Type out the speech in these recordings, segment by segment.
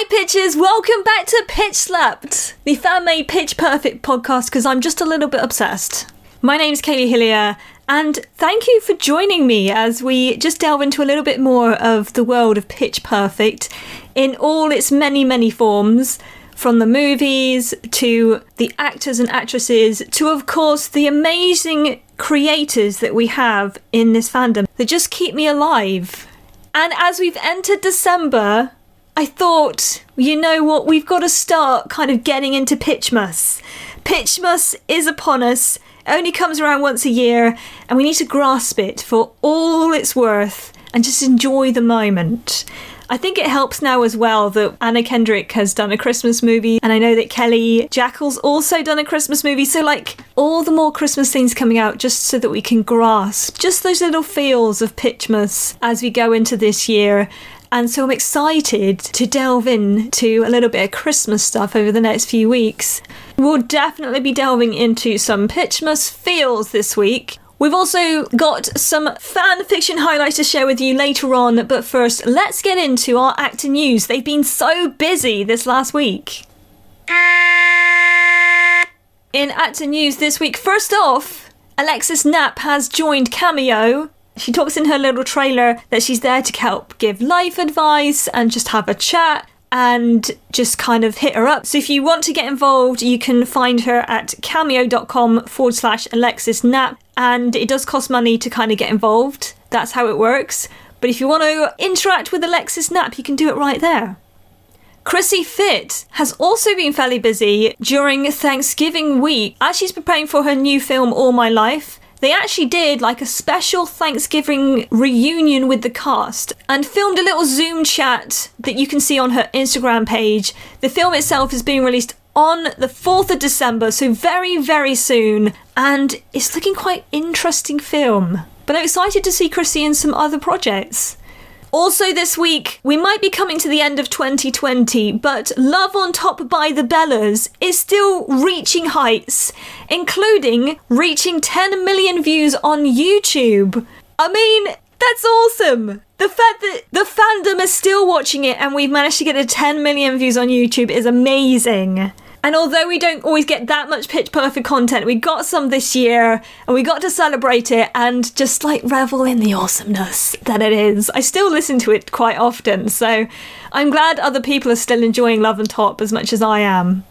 Hi Pitches, welcome back to Pitch Slapped, the fan-made Pitch Perfect podcast because I'm just a little bit obsessed. My name's Kaylee Hillier and thank you for joining me as we just delve into a little bit more of the world of Pitch Perfect in all its many, many forms, from the movies to the actors and actresses to, of course, the amazing creators that we have in this fandom that just keep me alive. And as we've entered December, I thought, you know what, we've got to start kind of getting into Pitchmas. Pitchmas is upon us, it only comes around once a year, and we need to grasp it for all it's worth and just enjoy the moment. I think it helps now as well that Anna Kendrick has done a Christmas movie, and I know that Kelley Jakle's also done a Christmas movie, so like all the more Christmas things coming out just so that we can grasp just those little feels of Pitchmas as we go into this year. And so I'm excited to delve into a little bit of Christmas stuff over the next few weeks. We'll definitely be delving into some Pitchmas feels this week. We've also got some fan fiction highlights to share with you later on, but first, let's get into our actor news. They've been so busy this last week. In actor news this week, first off, Alexis Knapp has joined Cameo. She talks in her little trailer that she's there to help give life advice and just have a chat and just kind of hit her up. So if you want to get involved, you can find her at cameo.com/Alexis Knapp. And it does cost money to kind of get involved. That's how it works. But if you want to interact with Alexis Knapp, you can do it right there. Chrissy Fitt has also been fairly busy during Thanksgiving week as she's preparing for her new film, All My Life. They actually did like a special Thanksgiving reunion with the cast and filmed a little Zoom chat that you can see on her Instagram page. The film itself is being released on the 4th of December, so very, very soon. And it's looking quite interesting film. But I'm excited to see Chrissy in some other projects. Also this week, we might be coming to the end of 2020, but Love on Top by the Bellas is still reaching heights, including reaching 10 million views on YouTube. I mean, that's awesome. The fact that the fandom is still watching it and we've managed to get to 10 million views on YouTube is amazing. And although we don't always get that much Pitch Perfect content, we got some this year and we got to celebrate it and just like revel in the awesomeness that it is. I still listen to it quite often, so I'm glad other people are still enjoying Love on Top as much as I am.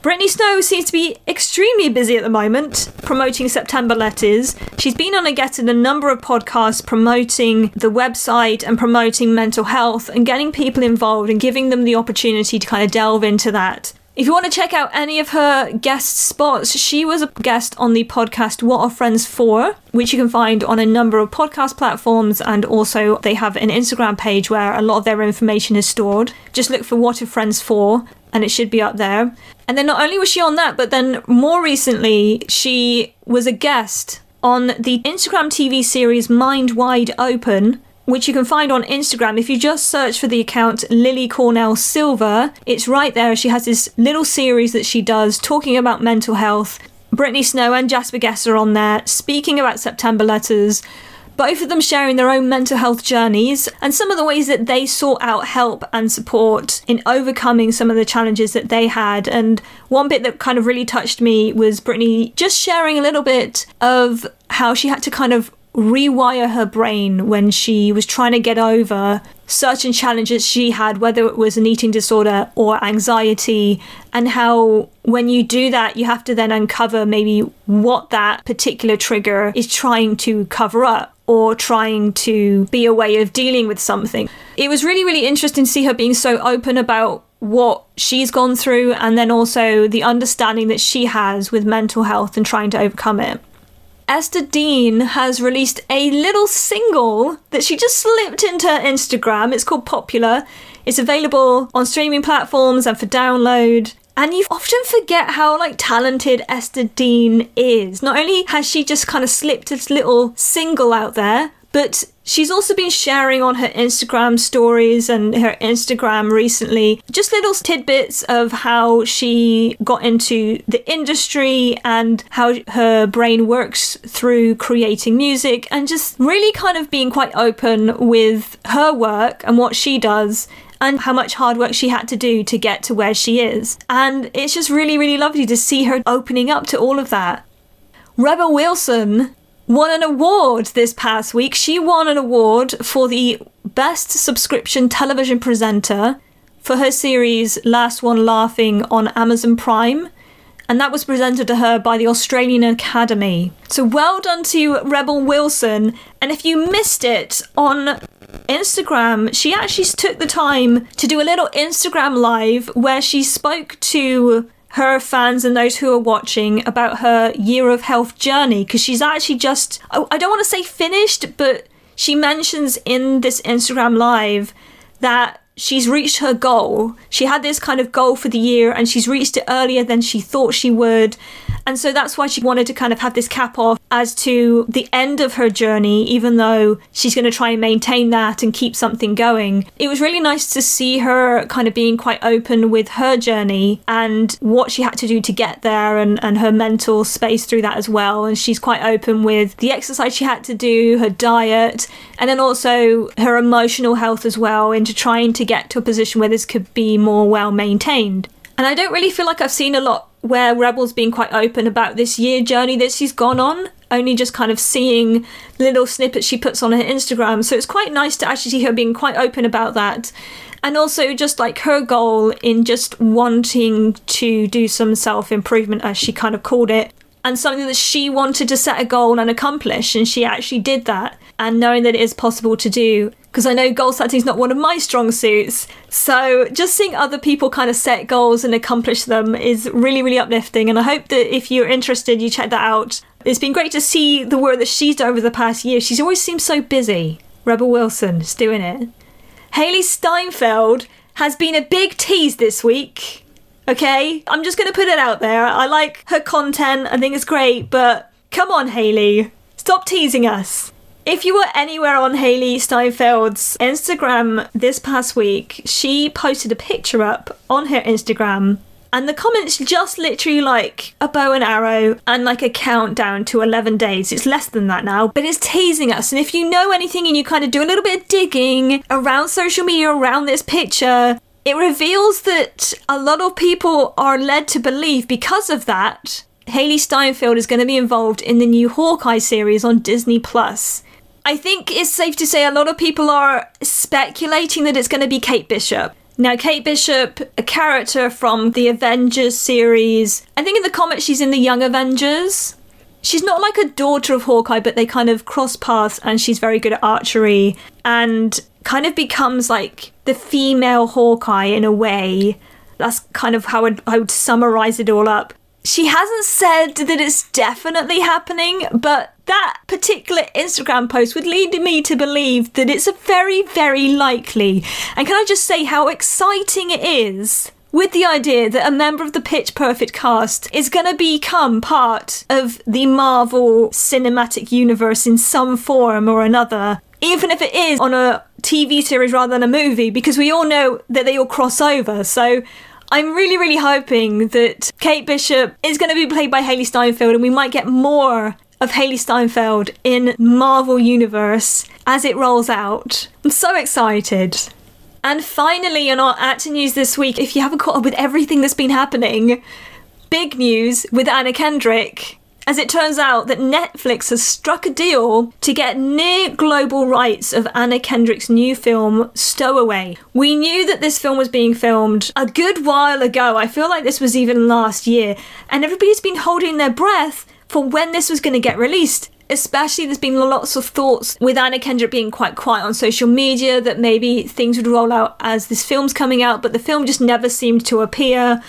Brittany Snow seems to be extremely busy at the moment promoting September Letters. She's been on a number of podcasts promoting the website and promoting mental health and getting people involved and giving them the opportunity to kind of delve into that. If you want to check out any of her guest spots, she was a guest on the podcast What Are Friends For?, which you can find on a number of podcast platforms, and also they have an Instagram page where a lot of their information is stored. Just look for What Are Friends For? And it should be up there. And then not only was she on that, but then more recently, she was a guest on the Instagram TV series Mind Wide Open, which you can find on Instagram. If you just search for the account Lily Cornell Silver, it's right there. She has this little series that she does talking about mental health. Brittany Snow and Jasper Guest are on there speaking about September Letters, both of them sharing their own mental health journeys and some of the ways that they sought out help and support in overcoming some of the challenges that they had. And one bit that kind of really touched me was Brittany just sharing a little bit of how she had to kind of rewire her brain when she was trying to get over certain challenges she had, whether it was an eating disorder or anxiety, and how when you do that you have to then uncover maybe what that particular trigger is trying to cover up or trying to be a way of dealing with something. It was really, really interesting to see her being so open about what she's gone through and then also the understanding that she has with mental health and trying to overcome it. Esther Dean has released a little single that she just slipped into her Instagram. It's called Popular. It's available on streaming platforms and for download. And you often forget how like talented Esther Dean is. Not only has she just kind of slipped this little single out there, but she's also been sharing on her Instagram stories and her Instagram recently just little tidbits of how she got into the industry and how her brain works through creating music, and just really kind of being quite open with her work and what she does and how much hard work she had to do to get to where she is. And it's just really, really lovely to see her opening up to all of that. Rebel Wilson won an award this past week. She won an award for the Best Subscription Television Presenter for her series Last One Laughing on Amazon Prime. And that was presented to her by the Australian Academy. So well done to Rebel Wilson. And if you missed it on Instagram, she actually took the time to do a little Instagram live where she spoke to her fans and those who are watching about her year of health journey. Because she's actually just, I don't want to say finished, but she mentions in this Instagram live that she's reached her goal. She had this kind of goal for the year and she's reached it earlier than she thought she would. And so that's why she wanted to kind of have this cap off as to the end of her journey, even though she's going to try and maintain that and keep something going. It was really nice to see her kind of being quite open with her journey and what she had to do to get there, and her mental space through that as well. And she's quite open with the exercise she had to do, her diet, and then also her emotional health as well, into trying to get to a position where this could be more well maintained. And I don't really feel like I've seen a lot where Rebel's been quite open about this year journey that she's gone on, only just kind of seeing little snippets she puts on her Instagram. So it's quite nice to actually see her being quite open about that. And also just like her goal in just wanting to do some self-improvement, as she kind of called it, and something that she wanted to set a goal and accomplish. And she actually did that, and knowing that it is possible to do. Because I know goal setting is not one of my strong suits. So just seeing other people kind of set goals and accomplish them is really, really uplifting. And I hope that if you're interested, you check that out. It's been great to see the work that she's done over the past year. She's always seemed so busy. Rebel Wilson is doing it. Hailee Steinfeld has been a big tease this week. Okay, I'm just going to put it out there. I like her content. I think it's great. But come on, Hailee, stop teasing us. If you were anywhere on Hailee Steinfeld's Instagram this past week, she posted a picture up on her Instagram and the comments just literally like a bow and arrow and like a countdown to 11 days. It's less than that now, but it's teasing us. And if you know anything and you kind of do a little bit of digging around social media, around this picture, it reveals that a lot of people are led to believe because of that, Hailee Steinfeld is going to be involved in the new Hawkeye series on Disney+. I think it's safe to say a lot of people are speculating that it's going to be Kate Bishop. Now, Kate Bishop, a character from the Avengers series, I think in the comics she's in the Young Avengers. She's not like a daughter of Hawkeye, but they kind of cross paths and she's very good at archery and kind of becomes like the female Hawkeye in a way. That's kind of how I would summarize it all up. She hasn't said that it's definitely happening, but that particular Instagram post would lead me to believe that it's a very, very likely. And can I just say how exciting it is with the idea that a member of the Pitch Perfect cast is going to become part of the Marvel Cinematic Universe in some form or another, even if it is on a TV series rather than a movie, because we all know that they all cross over. So I'm really, really hoping that Kate Bishop is going to be played by Hailee Steinfeld, and we might get more of Hailee Steinfeld in Marvel Universe as it rolls out. I'm so excited. And finally, in our actor news this week, if you haven't caught up with everything that's been happening, big news with Anna Kendrick, as it turns out that Netflix has struck a deal to get near global rights of Anna Kendrick's new film, Stowaway. We knew that this film was being filmed a good while ago. I feel like this was even last year. And everybody's been holding their breath for when this was going to get released. Especially there's been lots of thoughts with Anna Kendrick being quite quiet on social media that maybe things would roll out as this film's coming out, but the film just never seemed to appear.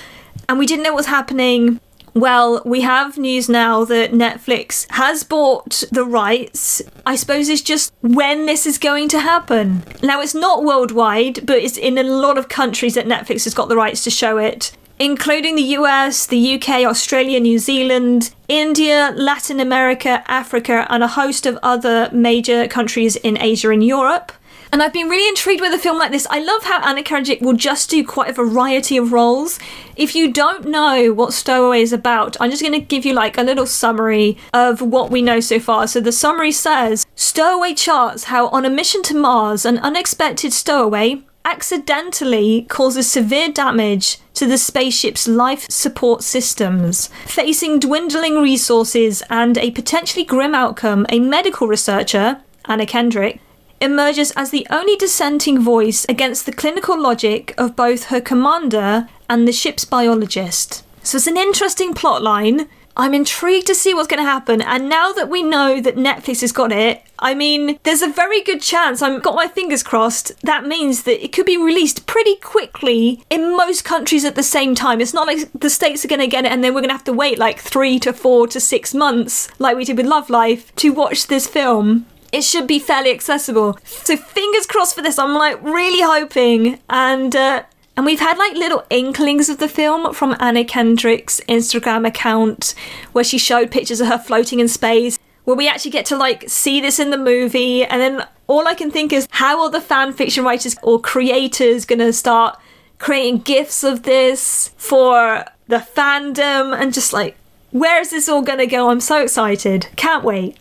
And we didn't know what was happening. Well, we have news now that Netflix has bought the rights. I suppose it's just when this is going to happen. Now, it's not worldwide, but it's in a lot of countries that Netflix has got the rights to show it, including the US, the UK, Australia, New Zealand, India, Latin America, Africa, and a host of other major countries in Asia and Europe. And I've been really intrigued with a film like this. I love how Anna Kendrick will just do quite a variety of roles. If you don't know what Stowaway is about, I'm just going to give you like a little summary of what we know so far. So the summary says, Stowaway charts how on a mission to Mars, an unexpected stowaway accidentally causes severe damage to the spaceship's life support systems. Facing dwindling resources and a potentially grim outcome, a medical researcher, Anna Kendrick, emerges as the only dissenting voice against the clinical logic of both her commander and the ship's biologist. So it's an interesting plotline. I'm intrigued to see what's going to happen, and now that we know that Netflix has got it, I mean, there's a very good chance, I've got my fingers crossed, that means that it could be released pretty quickly in most countries at the same time. It's not like the States are going to get it and then we're going to have to wait like 3 to 4 to 6 months, like we did with Love Life, to watch this film. It should be fairly accessible. So fingers crossed for this, I'm like really hoping, and we've had like little inklings of the film from Anna Kendrick's Instagram account where she showed pictures of her floating in space, where we actually get to like see this in the movie. And then all I can think is, how are the fan fiction writers or creators going to start creating GIFs of this for the fandom? And just like, where is this all going to go? I'm so excited. Can't wait.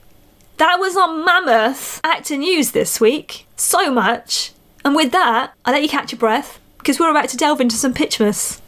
That was on Mammoth Actor News this week. So much. And with that, I'll let you catch your breath, because we're about to delve into some Pitchmas.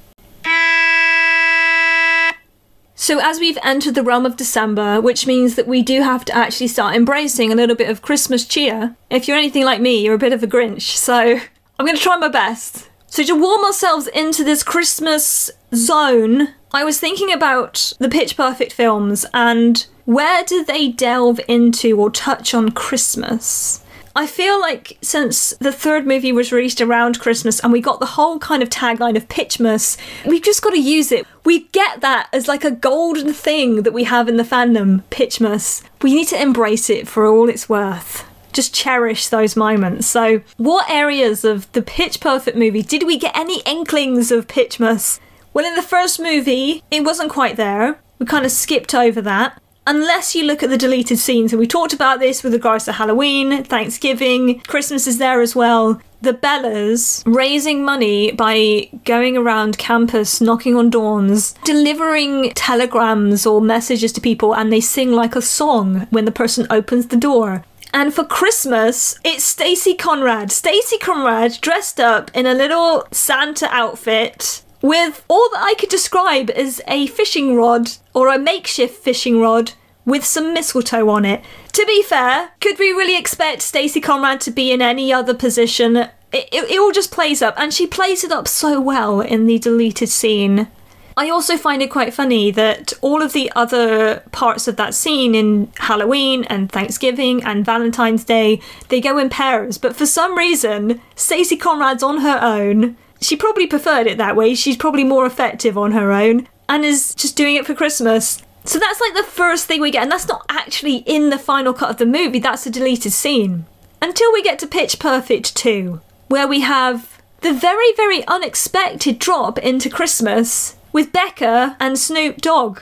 So as we've entered the realm of December, which means that we do have to actually start embracing a little bit of Christmas cheer. If you're anything like me, you're a bit of a Grinch, so I'm going to try my best. So to warm ourselves into this Christmas zone, I was thinking about the Pitch Perfect films and where do they delve into or touch on Christmas? I feel like since the third movie was released around Christmas and we got the whole kind of tagline of Pitchmas, we've just got to use it. We get that as like a golden thing that we have in the fandom, Pitchmas. We need to embrace it for all it's worth. Just cherish those moments. So what areas of the Pitch Perfect movie did we get any inklings of Pitchmas? Well, in the first movie, it wasn't quite there. We kind of skipped over that. Unless you look at the deleted scenes, and we talked about this with regards to Halloween, Thanksgiving, Christmas is there as well. The Bellas raising money by going around campus, knocking on doors, delivering telegrams or messages to people, and they sing like a song when the person opens the door. And for Christmas, it's Stacey Conrad. Stacey Conrad dressed up in a little Santa outfit with all that I could describe as a fishing rod, or a makeshift fishing rod, with some mistletoe on it. To be fair, could we really expect Stacey Conrad to be in any other position? It all just plays up, and she plays it up so well in the deleted scene. I also find it quite funny that all of the other parts of that scene in Halloween and Thanksgiving and Valentine's Day, they go in pairs, but for some reason, Stacey Conrad's on her own. She probably preferred it that way. She's probably more effective on her own and is just doing it for Christmas. So that's like the first thing we get. And that's not actually in the final cut of the movie. That's a deleted scene. Until we get to Pitch Perfect 2, where we have the very, very unexpected drop into Christmas with Becca and Snoop Dogg.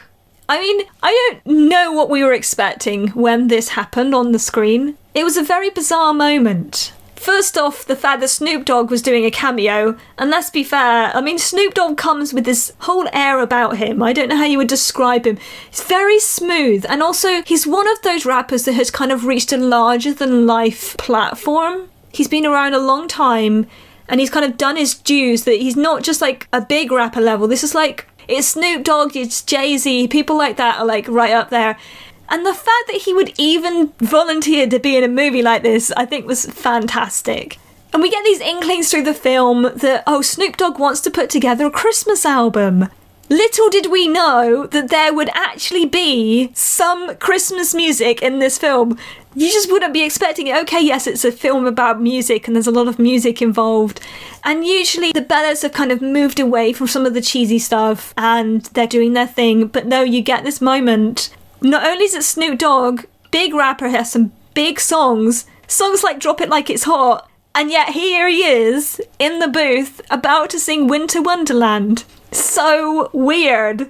I mean, I don't know what we were expecting when this happened on the screen. It was a very bizarre moment. First off, the fact that Snoop Dogg was doing a cameo, and let's be fair, I mean, Snoop Dogg comes with this whole air about him. I don't know how you would describe him. He's very smooth, and also he's one of those rappers that has kind of reached a larger-than-life platform. He's been around a long time, and he's kind of done his dues, that he's not just like a big rapper level. This is like, it's Snoop Dogg, it's Jay-Z, people like that are like right up there. And the fact that he would even volunteer to be in a movie like this, I think was fantastic. And we get these inklings through the film that, oh, Snoop Dogg wants to put together a Christmas album. Little did we know that there would actually be some Christmas music in this film. You just wouldn't be expecting it. Okay, yes, it's a film about music and there's a lot of music involved. And usually the Bellas have kind of moved away from some of the cheesy stuff and they're doing their thing. But no, you get this moment. Not only is it Snoop Dogg, big rapper, has some big songs like Drop It Like It's Hot, and yet here he is in the booth about to sing Winter Wonderland. So weird.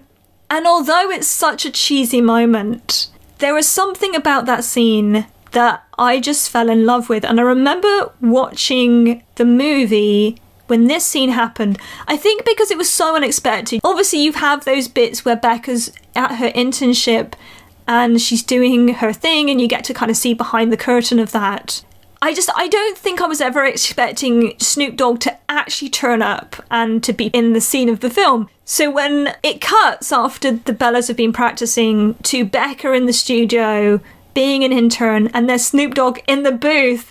And although it's such a cheesy moment, there was something about that scene that I just fell in love with. And I remember watching the movie when this scene happened, I think because it was so unexpected. Obviously you have those bits where Becca's at her internship and she's doing her thing and you get to kind of see behind the curtain of that. I don't think I was ever expecting Snoop Dogg to actually turn up and to be in the scene of the film. So when it cuts after the Bellas have been practicing to Becca in the studio being an intern and there's Snoop Dogg in the booth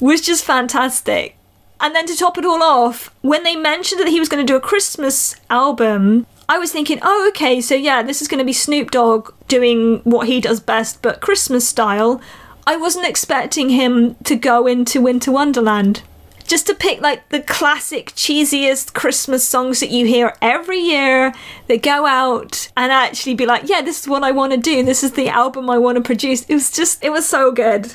was just fantastic. And then to top it all off, when they mentioned that he was going to do a Christmas album, I was thinking, oh, okay, so yeah, this is going to be Snoop Dogg doing what he does best, but Christmas style. I wasn't expecting him to go into Winter Wonderland. Just to pick like the classic cheesiest Christmas songs that you hear every year that go out and actually be like, yeah, this is what I want to do. This is the album I want to produce. It was so good.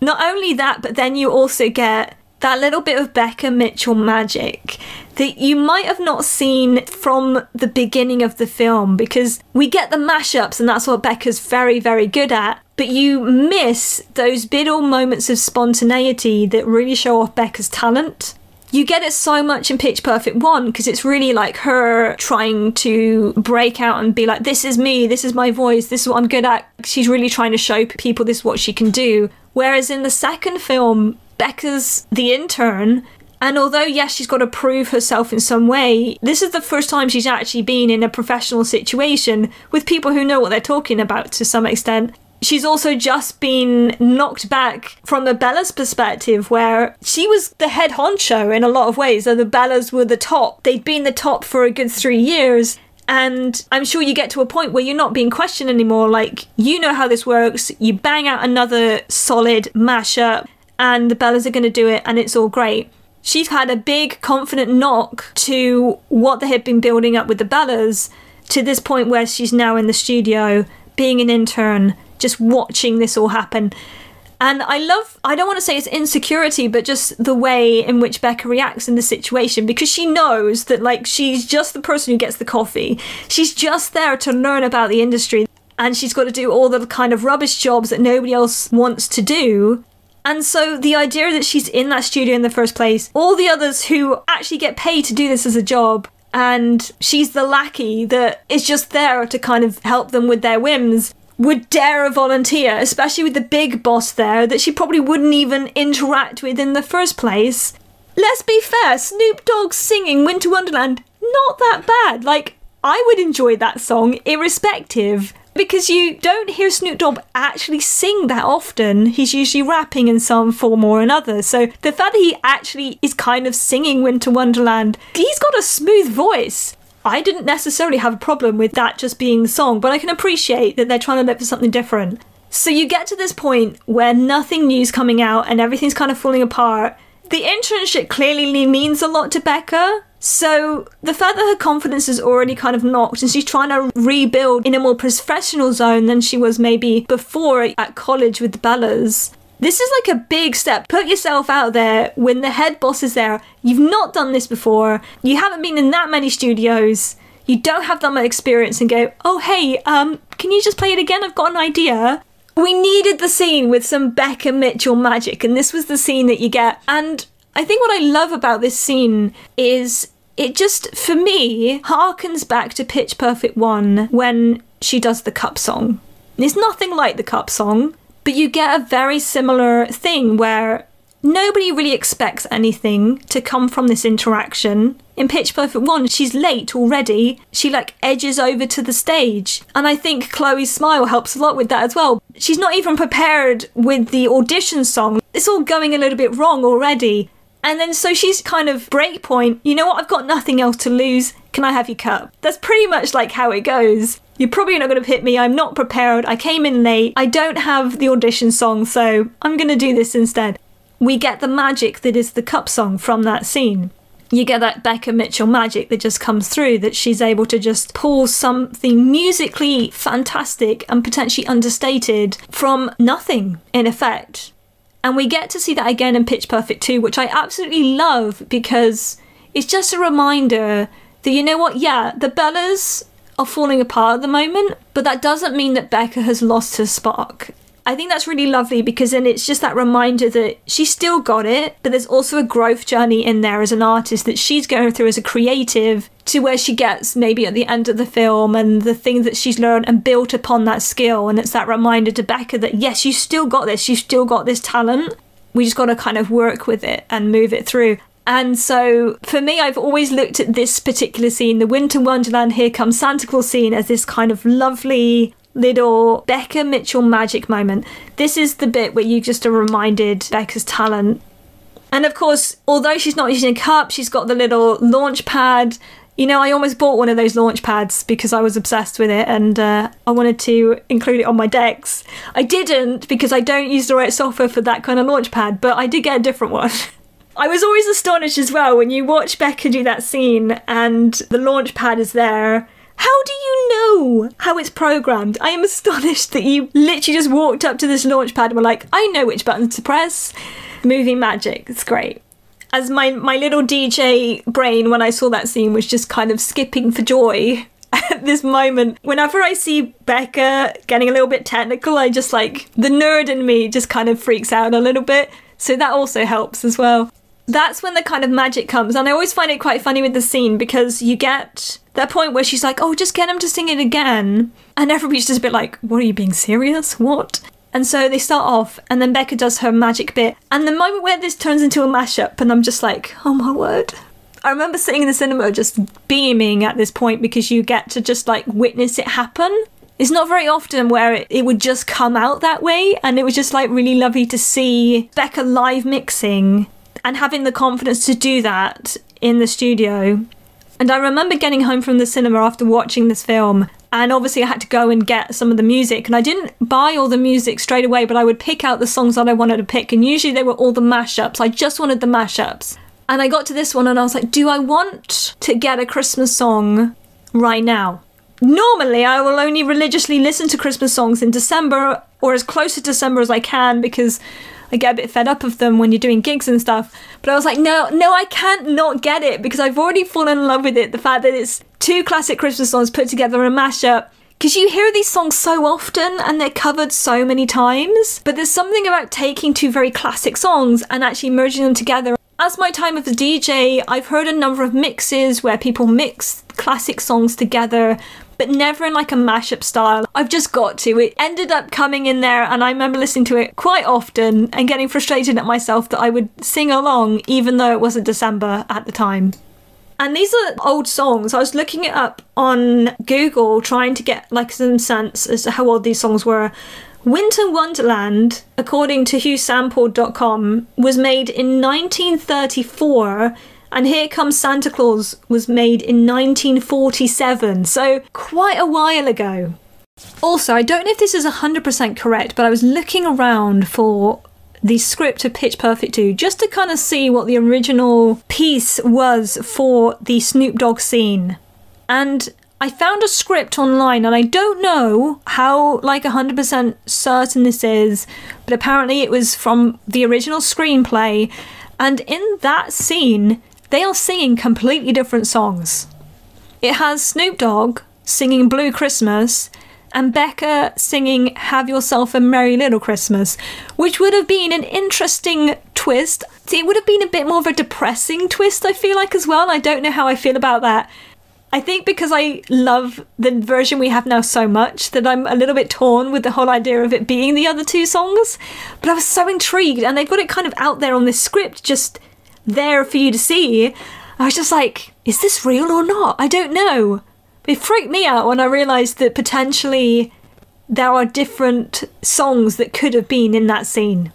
Not only that, but then you also get that little bit of Becca Mitchell magic that you might have not seen from the beginning of the film, because we get the mashups and that's what Becca's very, very good at. But you miss those little moments of spontaneity that really show off Becca's talent. You get it so much in Pitch Perfect 1 because it's really like her trying to break out and be like, this is me, this is my voice, this is what I'm good at. She's really trying to show people this is what she can do. Whereas in the second film, Becca's the intern. And although, yes, she's got to prove herself in some way, this is the first time she's actually been in a professional situation with people who know what they're talking about to some extent. She's also just been knocked back from the Bellas' perspective, where she was the head honcho in a lot of ways, though the Bellas were the top. They'd been the top for a good 3 years. And I'm sure you get to a point where you're not being questioned anymore. Like, you know how this works. You bang out another solid mashup and the Bellas are going to do it and it's all great. She's had a big confident knock to what they had been building up with the Bellas to this point where she's now in the studio being an intern, just watching this all happen. And I don't want to say it's insecurity, but just the way in which Becca reacts in the situation, because she knows that like she's just the person who gets the coffee. She's just there to learn about the industry and she's got to do all the kind of rubbish jobs that nobody else wants to do. And so the idea that she's in that studio in the first place, all the others who actually get paid to do this as a job, and she's the lackey that is just there to kind of help them with their whims, would dare a volunteer, especially with the big boss there that she probably wouldn't even interact with in the first place. Let's be fair, Snoop Dogg singing Winter Wonderland, not that bad. Like, I would enjoy that song irrespective, because you don't hear Snoop Dogg actually sing that often. He's usually rapping in some form or another. So the fact that he actually is kind of singing Winter Wonderland, he's got a smooth voice. I didn't necessarily have a problem with that just being the song, but I can appreciate that they're trying to look for something different. So you get to this point where nothing new's coming out and everything's kind of falling apart. The internship clearly means a lot to Becca. So the fact that her confidence is already kind of knocked and she's trying to rebuild in a more professional zone than she was maybe before at college with the Bellas. This is like a big step. Put yourself out there when the head boss is there. You've not done this before. You haven't been in that many studios. You don't have that much experience and go, oh, hey, can you just play it again? I've got an idea. We needed the scene with some Becca Mitchell magic, and this was the scene that you get. And I think what I love about this scene is it just, for me, harkens back to Pitch Perfect 1 when she does the cup song. It's nothing like the cup song, but you get a very similar thing where nobody really expects anything to come from this interaction. In Pitch Perfect 1, she's late already. She like edges over to the stage. And I think Chloe's smile helps a lot with that as well. She's not even prepared with the audition song. It's all going a little bit wrong already. And then so she's kind of breakpoint, you know what, I've got nothing else to lose, can I have your cup? That's pretty much like how it goes. You're probably not going to hit me, I'm not prepared, I came in late, I don't have the audition song, so I'm going to do this instead. We get the magic that is the cup song from that scene. You get that Becca Mitchell magic that just comes through, that she's able to just pull something musically fantastic and potentially understated from nothing, in effect. And we get to see that again in Pitch Perfect 2, which I absolutely love because it's just a reminder that, you know what, yeah, the Bellas are falling apart at the moment, but that doesn't mean that Becca has lost her spark. I think that's really lovely because then it's just that reminder that she's still got it, but there's also a growth journey in there as an artist that she's going through as a creative to where she gets maybe at the end of the film and the things that she's learned and built upon that skill. And it's that reminder to Becca that, yes, you've still got this talent. we just got to kind of work with it and move it through. And so for me, I've always looked at this particular scene, the Winter Wonderland, Here Comes Santa Claus scene, as this kind of lovely little Becca Mitchell magic moment. This is the bit where you just are reminded Becca's talent. And of course, although she's not using a cup, she's got the little launch pad. You know, I almost bought one of those launch pads because I was obsessed with it, and I wanted to include it on my decks. I didn't, because I don't use the right software for that kind of launch pad, but I did get a different one. I was always astonished as well when you watch Becca do that scene and the launch pad is there. How do you know how it's programmed? I am astonished that you literally just walked up to this launch pad and were like, I know which button to press. Movie magic. It's great. As my little DJ brain, when I saw that scene, was just kind of skipping for joy at this moment. Whenever I see Becca getting a little bit technical, I just like, the nerd in me just kind of freaks out a little bit. So that also helps as well. That's when the kind of magic comes. And I always find it quite funny with the scene, because you get that point where she's like, oh, just get him to sing it again. And everybody's just a bit like, what, are you being serious? What? And so they start off, and then Becca does her magic bit. And the moment where this turns into a mashup, and I'm just like, oh my word. I remember sitting in the cinema just beaming at this point, because you get to just like witness it happen. It's not very often where it would just come out that way. And it was just like really lovely to see Becca live mixing and having the confidence to do that in the studio. And I remember getting home from the cinema after watching this film. And obviously I had to go and get some of the music, and I didn't buy all the music straight away, but I would pick out the songs that I wanted to pick, and usually they were all the mashups. I just wanted the mashups. And I got to this one and I was like, do I want to get a Christmas song right now? Normally I will only religiously listen to Christmas songs in December, or as close to December as I can, because I get a bit fed up of them when you're doing gigs and stuff. But I was like, no, I can't not get it, because I've already fallen in love with it. The fact that it's two classic Christmas songs put together in a mashup, because you hear these songs so often and they're covered so many times. But there's something about taking two very classic songs and actually merging them together. As my time as a DJ, I've heard a number of mixes where people mix classic songs together, but never in like a mashup style. I've just got to. It ended up coming in there, and I remember listening to it quite often and getting frustrated at myself that I would sing along even though it wasn't December at the time. And these are old songs. I was looking it up on Google, trying to get like some sense as to how old these songs were. Winter Wonderland, according to WhoSampled.com, was made in 1934, and Here Comes Santa Claus was made in 1947, so quite a while ago. Also, I don't know if this is 100% correct, but I was looking around for the script of Pitch Perfect 2 just to kind of see what the original piece was for the Snoop Dogg scene. And I found a script online, and I don't know how like 100% certain this is, but apparently it was from the original screenplay, and in that scene they are singing completely different songs. It has Snoop Dogg singing Blue Christmas and Becca singing Have Yourself a Merry Little Christmas, which would have been an interesting twist. See, it would have been a bit more of a depressing twist, I feel like, as well. I don't know how I feel about that. I think because I love the version we have now so much that I'm a little bit torn with the whole idea of it being the other two songs. But I was so intrigued, and they've got it kind of out there on this script, just there for you to see. I was just like, is this real or not? I don't know. It freaked me out when I realised that potentially there are different songs that could have been in that scene.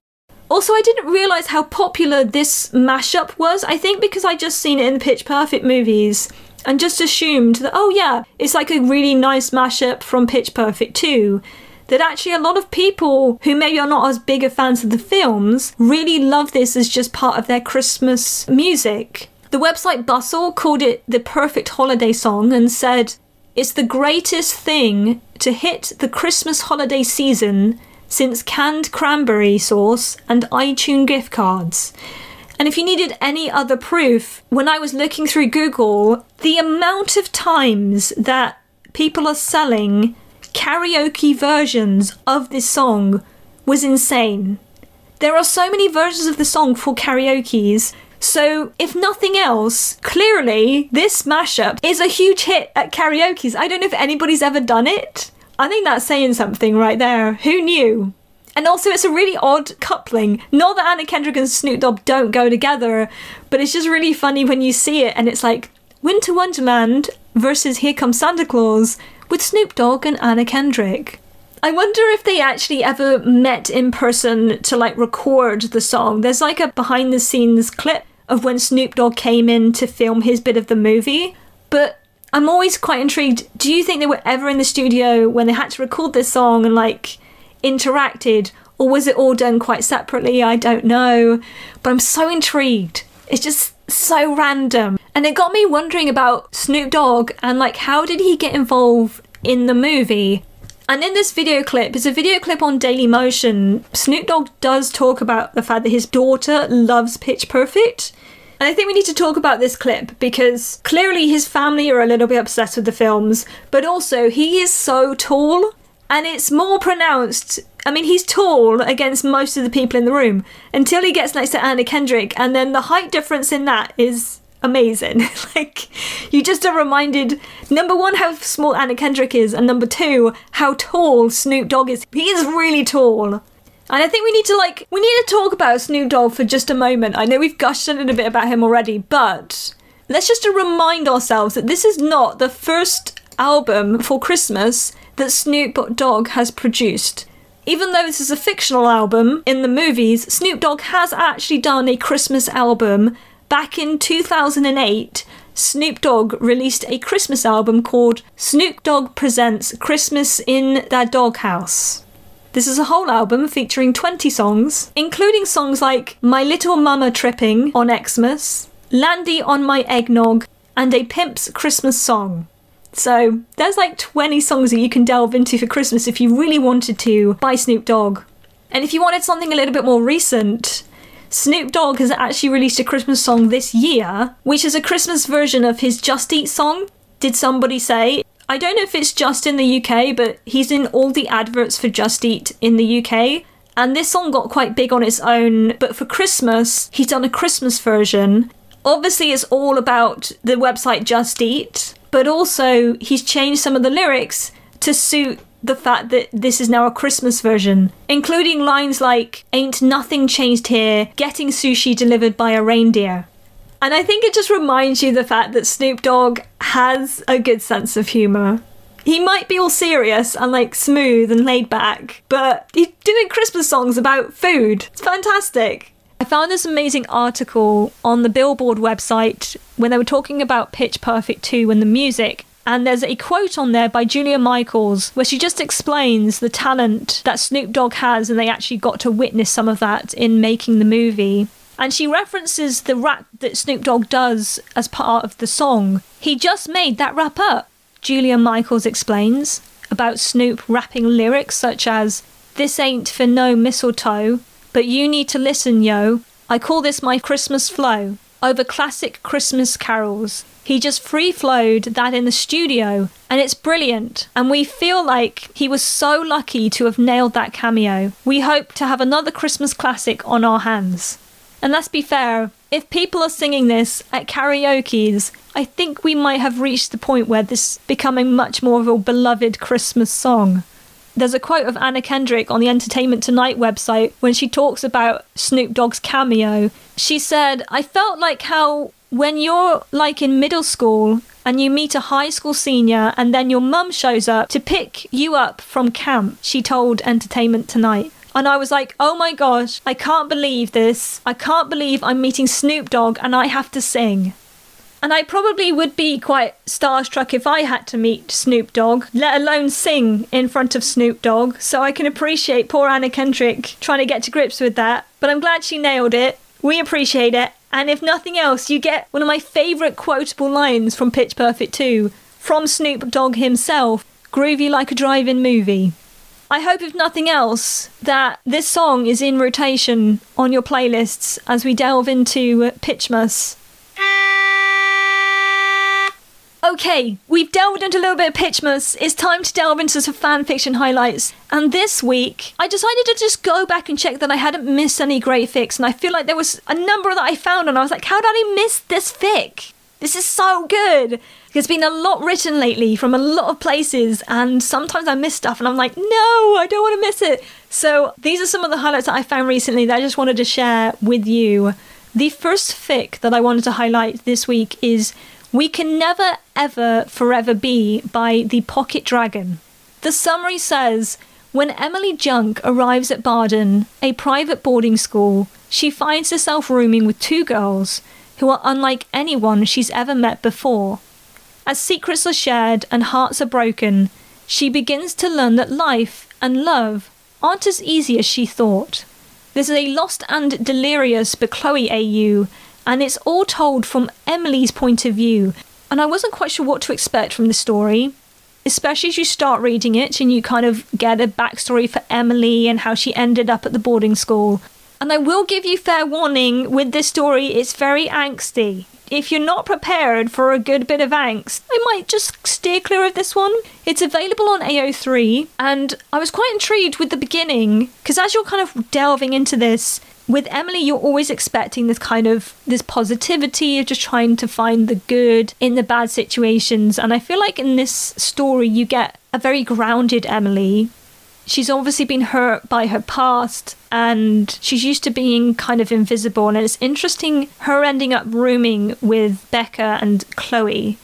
Also, I didn't realise how popular this mashup was. I think because I just seen it in the Pitch Perfect movies and just assumed that, oh yeah, it's like a really nice mashup from Pitch Perfect 2, that actually a lot of people who maybe are not as big a fans of the films really love this as just part of their Christmas music. The website Bustle called it the perfect holiday song and said, it's the greatest thing to hit the Christmas holiday season since canned cranberry sauce and iTunes gift cards. And if you needed any other proof, when I was looking through Google, the amount of times that people are selling karaoke versions of this song was insane. There are so many versions of the song for karaokes. So if nothing else, clearly this mashup is a huge hit at karaoke's. I don't know if anybody's ever done it. I think that's saying something right there. Who knew? And also it's a really odd coupling. Not that Anna Kendrick and Snoop Dogg don't go together, but it's just really funny when you see it and it's like Winter Wonderland versus Here Comes Santa Claus with Snoop Dogg and Anna Kendrick. I wonder if they actually ever met in person to like record the song. There's like a behind the scenes clip of when Snoop Dogg came in to film his bit of the movie, but I'm always quite intrigued. Do you think they were ever in the studio when they had to record this song and like interacted, or was it all done quite separately? I don't know, but I'm so intrigued. It's just so random. And it got me wondering about Snoop Dogg and like how did he get involved in the movie? And in this video clip, it's a video clip on Dailymotion, Snoop Dogg does talk about the fact that his daughter loves Pitch Perfect. And I think we need to talk about this clip because clearly his family are a little bit obsessed with the films, but also he is so tall and it's more pronounced. I mean, he's tall against most of the people in the room until he gets next to Anna Kendrick, and then the height difference in that is amazing. Like, you just are reminded, number one, how small Anna Kendrick is, and number two, how tall Snoop Dogg is. He is really tall. And I think we need to talk about Snoop Dogg for just a moment. I know we've gushed a little bit about him already, but let's just remind ourselves that this is not the first album for Christmas that Snoop Dogg has produced. Even though this is a fictional album in the movies, Snoop Dogg has actually done a Christmas album. Back in 2008, Snoop Dogg released a Christmas album called Snoop Dogg Presents Christmas in the Doghouse. This is a whole album featuring 20 songs, including songs like My Little Mama Tripping on Xmas, Landy on My Eggnog, and A Pimp's Christmas Song. So there's like 20 songs that you can delve into for Christmas if you really wanted to by Snoop Dogg. And if you wanted something a little bit more recent, Snoop Dogg has actually released a Christmas song this year, which is a Christmas version of his Just Eat song, Did Somebody Say? I don't know if it's just in the UK, but he's in all the adverts for Just Eat in the UK. And this song got quite big on its own, but for Christmas, he's done a Christmas version. Obviously, it's all about the website Just Eat, but also he's changed some of the lyrics to suit the fact that this is now a Christmas version, including lines like "Ain't nothing changed here, getting sushi delivered by a reindeer." And I think it just reminds you the fact that Snoop Dogg has a good sense of humour. He might be all serious and like smooth and laid back, but he's doing Christmas songs about food. It's fantastic. I found this amazing article on the Billboard website when they were talking about Pitch Perfect 2 and the music. And there's a quote on there by Julia Michaels where she just explains the talent that Snoop Dogg has, and they actually got to witness some of that in making the movie. And she references the rap that Snoop Dogg does as part of the song. He just made that rap up. Julia Michaels explains about Snoop rapping lyrics such as, "This ain't for no mistletoe, but you need to listen, yo. I call this my Christmas flow over classic Christmas carols." He just free-flowed that in the studio, and it's brilliant. And we feel like he was so lucky to have nailed that cameo. We hope to have another Christmas classic on our hands. And let's be fair, if people are singing this at karaoke's, I think we might have reached the point where this is becoming much more of a beloved Christmas song. There's a quote of Anna Kendrick on the Entertainment Tonight website when she talks about Snoop Dogg's cameo. She said, "I felt like how when you're like in middle school and you meet a high school senior and then your mum shows up to pick you up from camp," she told Entertainment Tonight. And I was like, oh my gosh, I can't believe this. I can't believe I'm meeting Snoop Dogg and I have to sing. And I probably would be quite starstruck if I had to meet Snoop Dogg, let alone sing in front of Snoop Dogg. So I can appreciate poor Anna Kendrick trying to get to grips with that. But I'm glad she nailed it. We appreciate it. And if nothing else, you get one of my favourite quotable lines from Pitch Perfect 2, from Snoop Dogg himself, "Groovy like a drive-in movie." I hope, if nothing else, that this song is in rotation on your playlists as we delve into Pitchmas. Okay, we've delved into a little bit of Pitchmas. It's time to delve into some fan fiction highlights. And this week, I decided to just go back and check that I hadn't missed any great fics. And I feel like there was a number that I found and I was like, how did I miss this fic? This is so good. There's been a lot written lately from a lot of places, and sometimes I miss stuff and I'm like, no, I don't want to miss it. So these are some of the highlights that I found recently that I just wanted to share with you. The first fic that I wanted to highlight this week is We Can Never Ever Forever Be by The Pocket Dragon. The summary says, when Emily Junk arrives at Barden, a private boarding school, she finds herself rooming with two girls who are unlike anyone she's ever met before. As secrets are shared and hearts are broken, she begins to learn that life and love aren't as easy as she thought. This is a Lost and Delirious but Chloe AU, and it's all told from Emily's point of view. And I wasn't quite sure what to expect from the story, especially as you start reading it and you kind of get a backstory for Emily and how she ended up at the boarding school. And I will give you fair warning with this story, it's very angsty. If you're not prepared for a good bit of angst, I might just steer clear of this one. It's available on AO3, and I was quite intrigued with the beginning, because as you're kind of delving into this, with Emily, you're always expecting this positivity of just trying to find the good in the bad situations. And I feel like in this story, you get a very grounded Emily. She's obviously been hurt by her past and she's used to being kind of invisible. And it's interesting her ending up rooming with Becca and Chloe,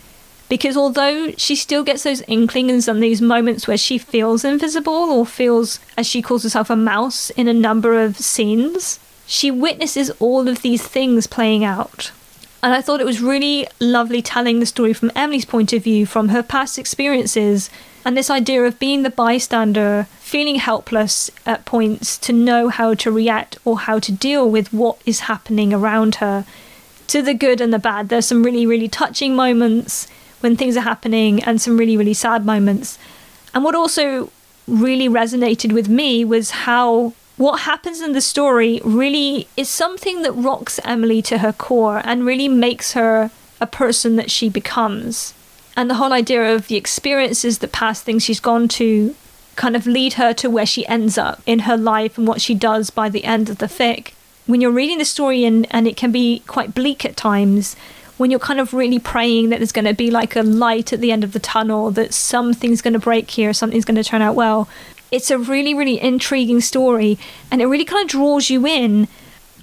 because although she still gets those inklings and these moments where she feels invisible or feels, as she calls herself, a mouse in a number of scenes, she witnesses all of these things playing out. And I thought it was really lovely telling the story from Emily's point of view, from her past experiences, and this idea of being the bystander, feeling helpless at points to know how to react or how to deal with what is happening around her, to the good and the bad. There's some really, really touching moments when things are happening and some really, really sad moments. And what also really resonated with me was how what happens in the story really is something that rocks Emily to her core and really makes her a person that she becomes. And the whole idea of the experiences, the past things she's gone to, kind of lead her to where she ends up in her life and what she does by the end of the fic. When you're reading the story and it can be quite bleak at times, when you're kind of really praying that there's going to be like a light at the end of the tunnel, that something's going to break here, something's going to turn out well. It's a really, really intriguing story and it really kind of draws you in.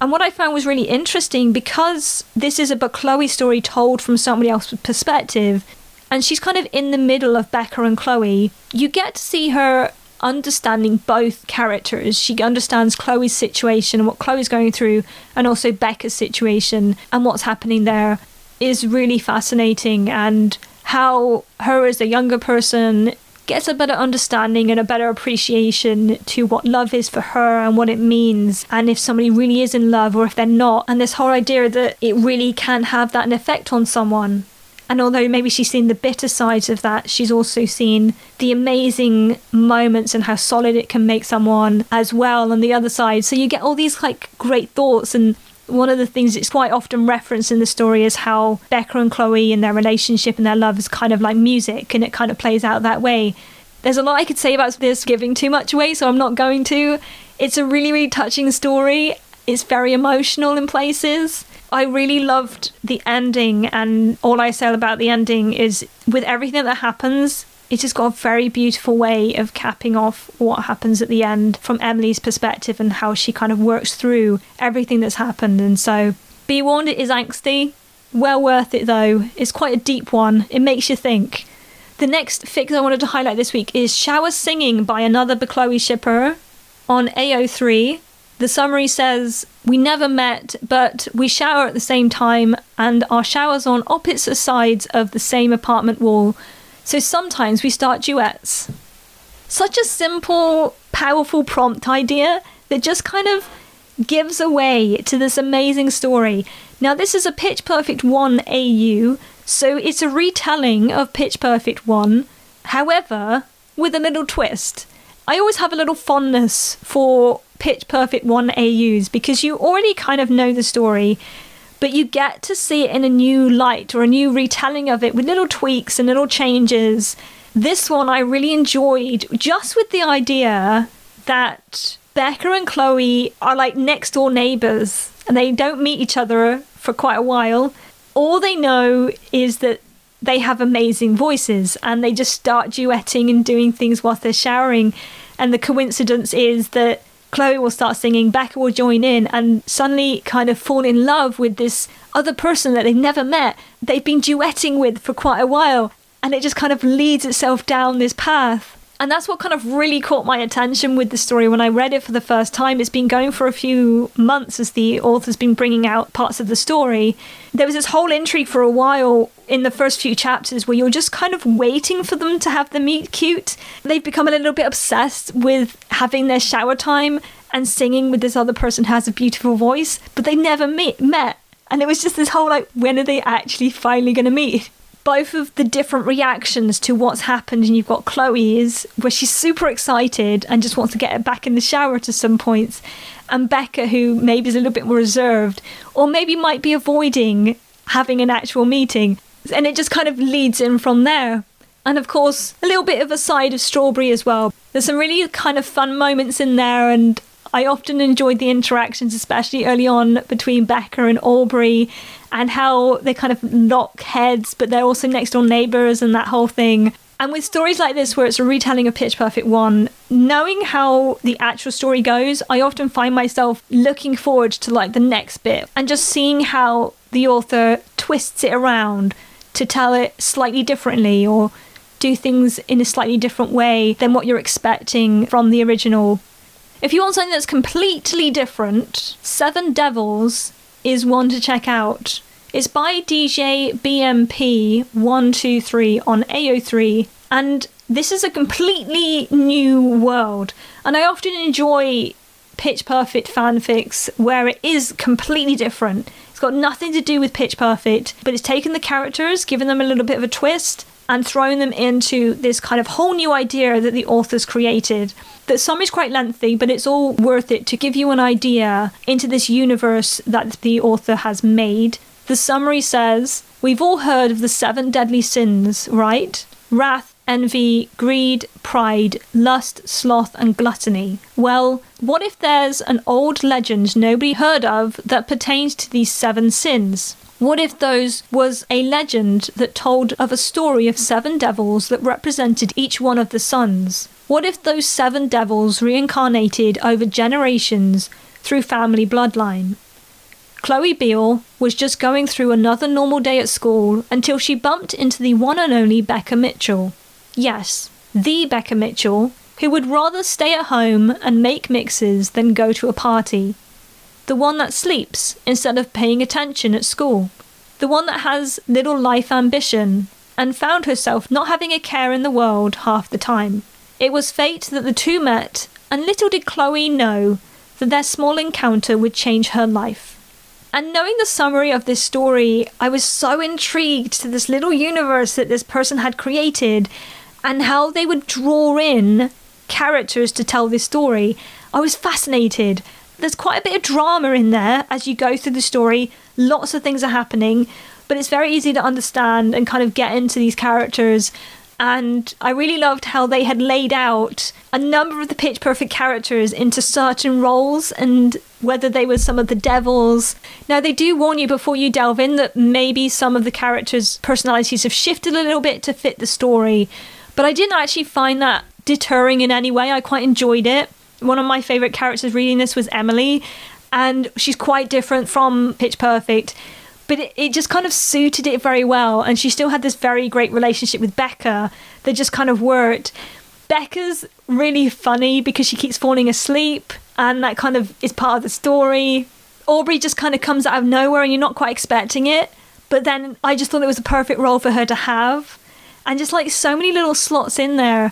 And what I found was really interesting, because this is a But Chloe story told from somebody else's perspective and she's kind of in the middle of Becca and Chloe, you get to see her understanding both characters. She understands Chloe's situation and what Chloe's going through and also Becca's situation, and what's happening there is really fascinating, and how her as a younger person gets a better understanding and a better appreciation to what love is for her and what it means, and if somebody really is in love or if they're not, and this whole idea that it really can have that an effect on someone. And although maybe she's seen the bitter sides of that, she's also seen the amazing moments and how solid it can make someone as well on the other side. So you get all these like great thoughts, and one of the things that's quite often referenced in the story is how Becca and Chloe and their relationship and their love is kind of like music, and it kind of plays out that way. There's a lot I could say about this giving too much away, so I'm not going to. It's a really, really touching story. It's very emotional in places. I really loved the ending, and all I say about the ending is with everything that happens, it's just got a very beautiful way of capping off what happens at the end from Emily's perspective and how she kind of works through everything that's happened. And so be warned, it is angsty. Well worth it though. It's quite a deep one. It makes you think. The next fic I wanted to highlight this week is Shower Singing by another But Chloe shipper on AO3. The summary says, we never met, but we shower at the same time and our showers on opposite sides of the same apartment wall. So sometimes we start duets. Such a simple, powerful prompt idea that just kind of gives away to this amazing story. Now this is a Pitch Perfect 1 AU, so it's a retelling of Pitch Perfect 1, however, with a little twist. I always have a little fondness for Pitch Perfect 1 AUs because you already kind of know the story, but you get to see it in a new light or a new retelling of it with little tweaks and little changes. This one I really enjoyed, just with the idea that Becca and Chloe are like next door neighbours and they don't meet each other for quite a while. All they know is that they have amazing voices and they just start duetting and doing things whilst they're showering. And the coincidence is that Chloe will start singing, Becca will join in, and suddenly kind of fall in love with this other person that they've never met, they've been duetting with for quite a while, and it just kind of leads itself down this path. And that's what kind of really caught my attention with the story when I read it for the first time. It's been going for a few months as the author's been bringing out parts of the story. There was this whole intrigue for a while in the first few chapters where you're just kind of waiting for them to have the meet cute. They've become a little bit obsessed with having their shower time and singing with this other person who has a beautiful voice, but they never met. And it was just this whole like, when are they actually finally going to meet? Both of the different reactions to what's happened, and you've got Chloe's, where she's super excited and just wants to get back in the shower to some points, and Becca, who maybe is a little bit more reserved, or maybe might be avoiding having an actual meeting. And it just kind of leads in from there. And of course, a little bit of a side of strawberry as well. There's some really kind of fun moments in there, and I often enjoyed the interactions, especially early on, between Becca and Aubrey, and how they kind of knock heads, but they're also next door neighbours and that whole thing. And with stories like this, where it's a retelling of Pitch Perfect 1, knowing how the actual story goes, I often find myself looking forward to like the next bit and just seeing how the author twists it around to tell it slightly differently or do things in a slightly different way than what you're expecting from the original. If you want something that's completely different, Seven Devils is one to check out. It's by DJ BMP123 on AO3, and this is a completely new world. And I often enjoy Pitch Perfect fanfics where it is completely different. It's got nothing to do with Pitch Perfect, but it's taken the characters, given them a little bit of a twist, and thrown them into this kind of whole new idea that the author's created. That some is quite lengthy, but it's all worth it to give you an idea into this universe that the author has made. The summary says, we've all heard of the 7 deadly sins, right? Wrath, envy, greed, pride, lust, sloth, and gluttony. Well, what if there's an old legend nobody heard of that pertains to these 7 sins? What if those was a legend that told of a story of 7 devils that represented each one of the sons? What if those 7 devils reincarnated over generations through family bloodline? Chloe Beale was just going through another normal day at school until she bumped into the one and only Becca Mitchell. Yes, the Becca Mitchell, who would rather stay at home and make mixes than go to a party. The one that sleeps instead of paying attention at school. The one that has little life ambition and found herself not having a care in the world half the time. It was fate that the two met, and little did Chloe know that their small encounter would change her life. And knowing the summary of this story, I was so intrigued to this little universe that this person had created and how they would draw in characters to tell this story. I was fascinated. There's quite a bit of drama in there as you go through the story. Lots of things are happening, but it's very easy to understand and kind of get into these characters. And I really loved how they had laid out a number of the Pitch Perfect characters into certain roles and whether they were some of the devils. Now, they do warn you before you delve in that maybe some of the characters' personalities have shifted a little bit to fit the story, but I didn't actually find that deterring in any way. I quite enjoyed it. One of my favourite characters reading this was Emily, and she's quite different from Pitch Perfect, but it just kind of suited it very well, and she still had this very great relationship with Becca that just kind of worked. Becca's really funny because she keeps falling asleep, and that kind of is part of the story. Aubrey just kind of comes out of nowhere and you're not quite expecting it, but then I just thought it was a perfect role for her to have, and just like so many little slots in there.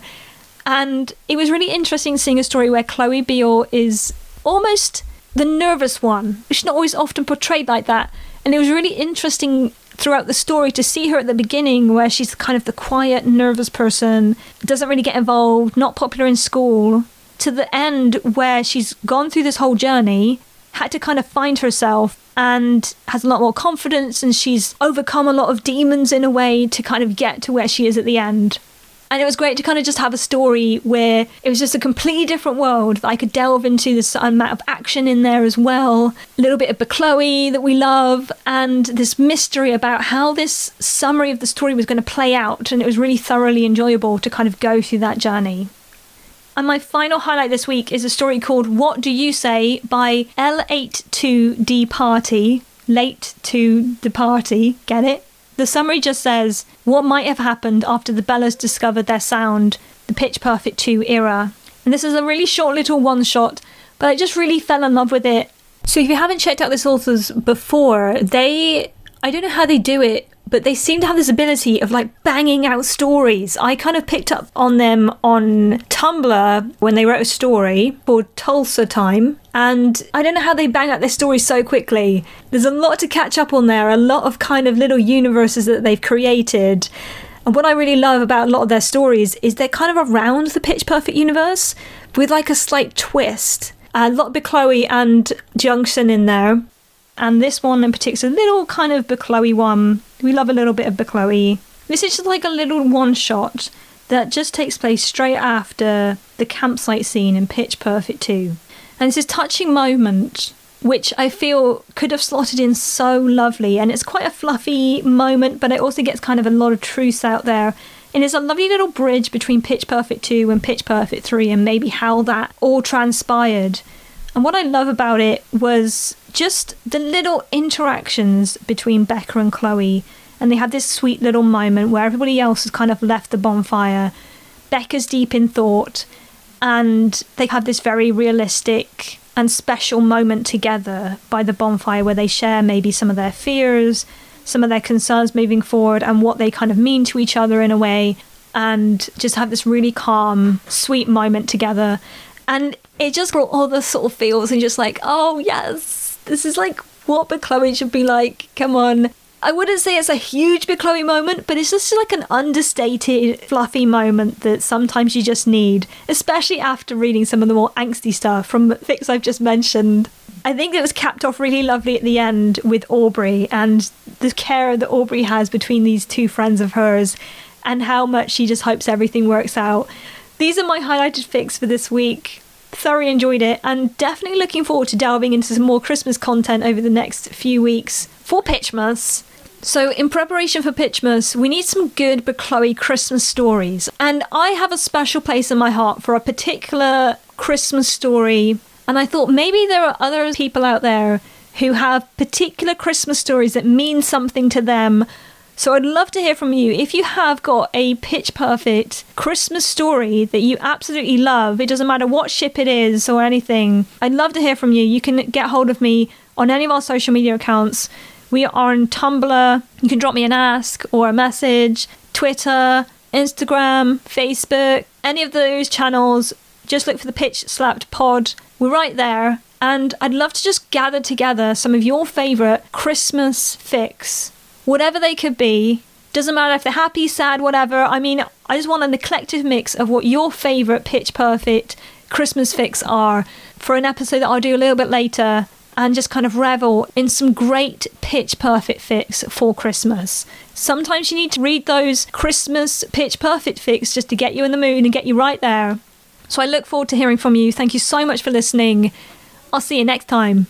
And it was really interesting seeing a story where Chloe Beale is almost the nervous one. She's not always often portrayed like that. And it was really interesting throughout the story to see her at the beginning where she's kind of the quiet, nervous person, doesn't really get involved, not popular in school, to the end where she's gone through this whole journey, had to kind of find herself and has a lot more confidence, and she's overcome a lot of demons in a way to kind of get to where she is at the end. And it was great to kind of just have a story where it was just a completely different world that I could delve into. This amount of action in there as well. A little bit of Chloe that we love, and this mystery about how this summary of the story was going to play out. And it was really thoroughly enjoyable to kind of go through that journey. And my final highlight this week is a story called What Do You Say by L82D Party. Late to the party, get it? The summary just says, what might have happened after the Bellas discovered their sound, the Pitch Perfect 2 era. And this is a really short little one-shot, but I just really fell in love with it. So if you haven't checked out this authors before, I don't know how they do it, but they seem to have this ability of like banging out stories. I kind of picked up on them on Tumblr when they wrote a story called Tulsa Time. And I don't know how they bang out their stories so quickly. There's a lot to catch up on there, a lot of kind of little universes that they've created. And what I really love about a lot of their stories is they're kind of around the Pitch Perfect universe with like a slight twist. A lot of Bechloe and Junction in there. And this one in particular, a little kind of Bechloe one. We love a little bit of Bechloe. This is just like a little one-shot that just takes place straight after the campsite scene in Pitch Perfect 2. And it's this touching moment, which I feel could have slotted in so lovely. And it's quite a fluffy moment, but it also gets kind of a lot of truth out there. And it's a lovely little bridge between Pitch Perfect 2 and Pitch Perfect 3 and maybe how that all transpired. And what I love about it was just the little interactions between Becca and Chloe. And they have this sweet little moment where everybody else has kind of left the bonfire. Becca's deep in thought. And they have this very realistic and special moment together by the bonfire where they share maybe some of their fears, some of their concerns moving forward and what they kind of mean to each other in a way. And just have this really calm, sweet moment together. And it just brought all the sort of feels and just like, oh yes, this is like what Bechloe should be like, come on. I wouldn't say it's a huge Bechloe moment, but it's just like an understated, fluffy moment that sometimes you just need, especially after reading some of the more angsty stuff from fics I've just mentioned. I think it was capped off really lovely at the end with Aubrey and the care that Aubrey has between these two friends of hers and how much she just hopes everything works out. These are my highlighted fics for this week. Thoroughly enjoyed it and definitely looking forward to delving into some more Christmas content over the next few weeks for Pitchmas. So in preparation for Pitchmas, we need some good Bechloe Christmas stories. And I have a special place in my heart for a particular Christmas story. And I thought maybe there are other people out there who have particular Christmas stories that mean something to them. So I'd love to hear from you. If you have got a Pitch Perfect Christmas story that you absolutely love, it doesn't matter what ship it is or anything, I'd love to hear from you. You can get hold of me on any of our social media accounts. We are on Tumblr. You can drop me an ask or a message, Twitter, Instagram, Facebook, any of those channels. Just look for the Pitch Slapped pod. We're right there. And I'd love to just gather together some of your favourite Christmas fics. Whatever they could be, doesn't matter if they're happy, sad, whatever. I mean, I just want an eclectic mix of what your favourite Pitch Perfect Christmas fics are for an episode that I'll do a little bit later and just kind of revel in some great Pitch Perfect fics for Christmas. Sometimes you need to read those Christmas Pitch Perfect fics just to get you in the mood and get you right there. So I look forward to hearing from you. Thank you so much for listening. I'll see you next time.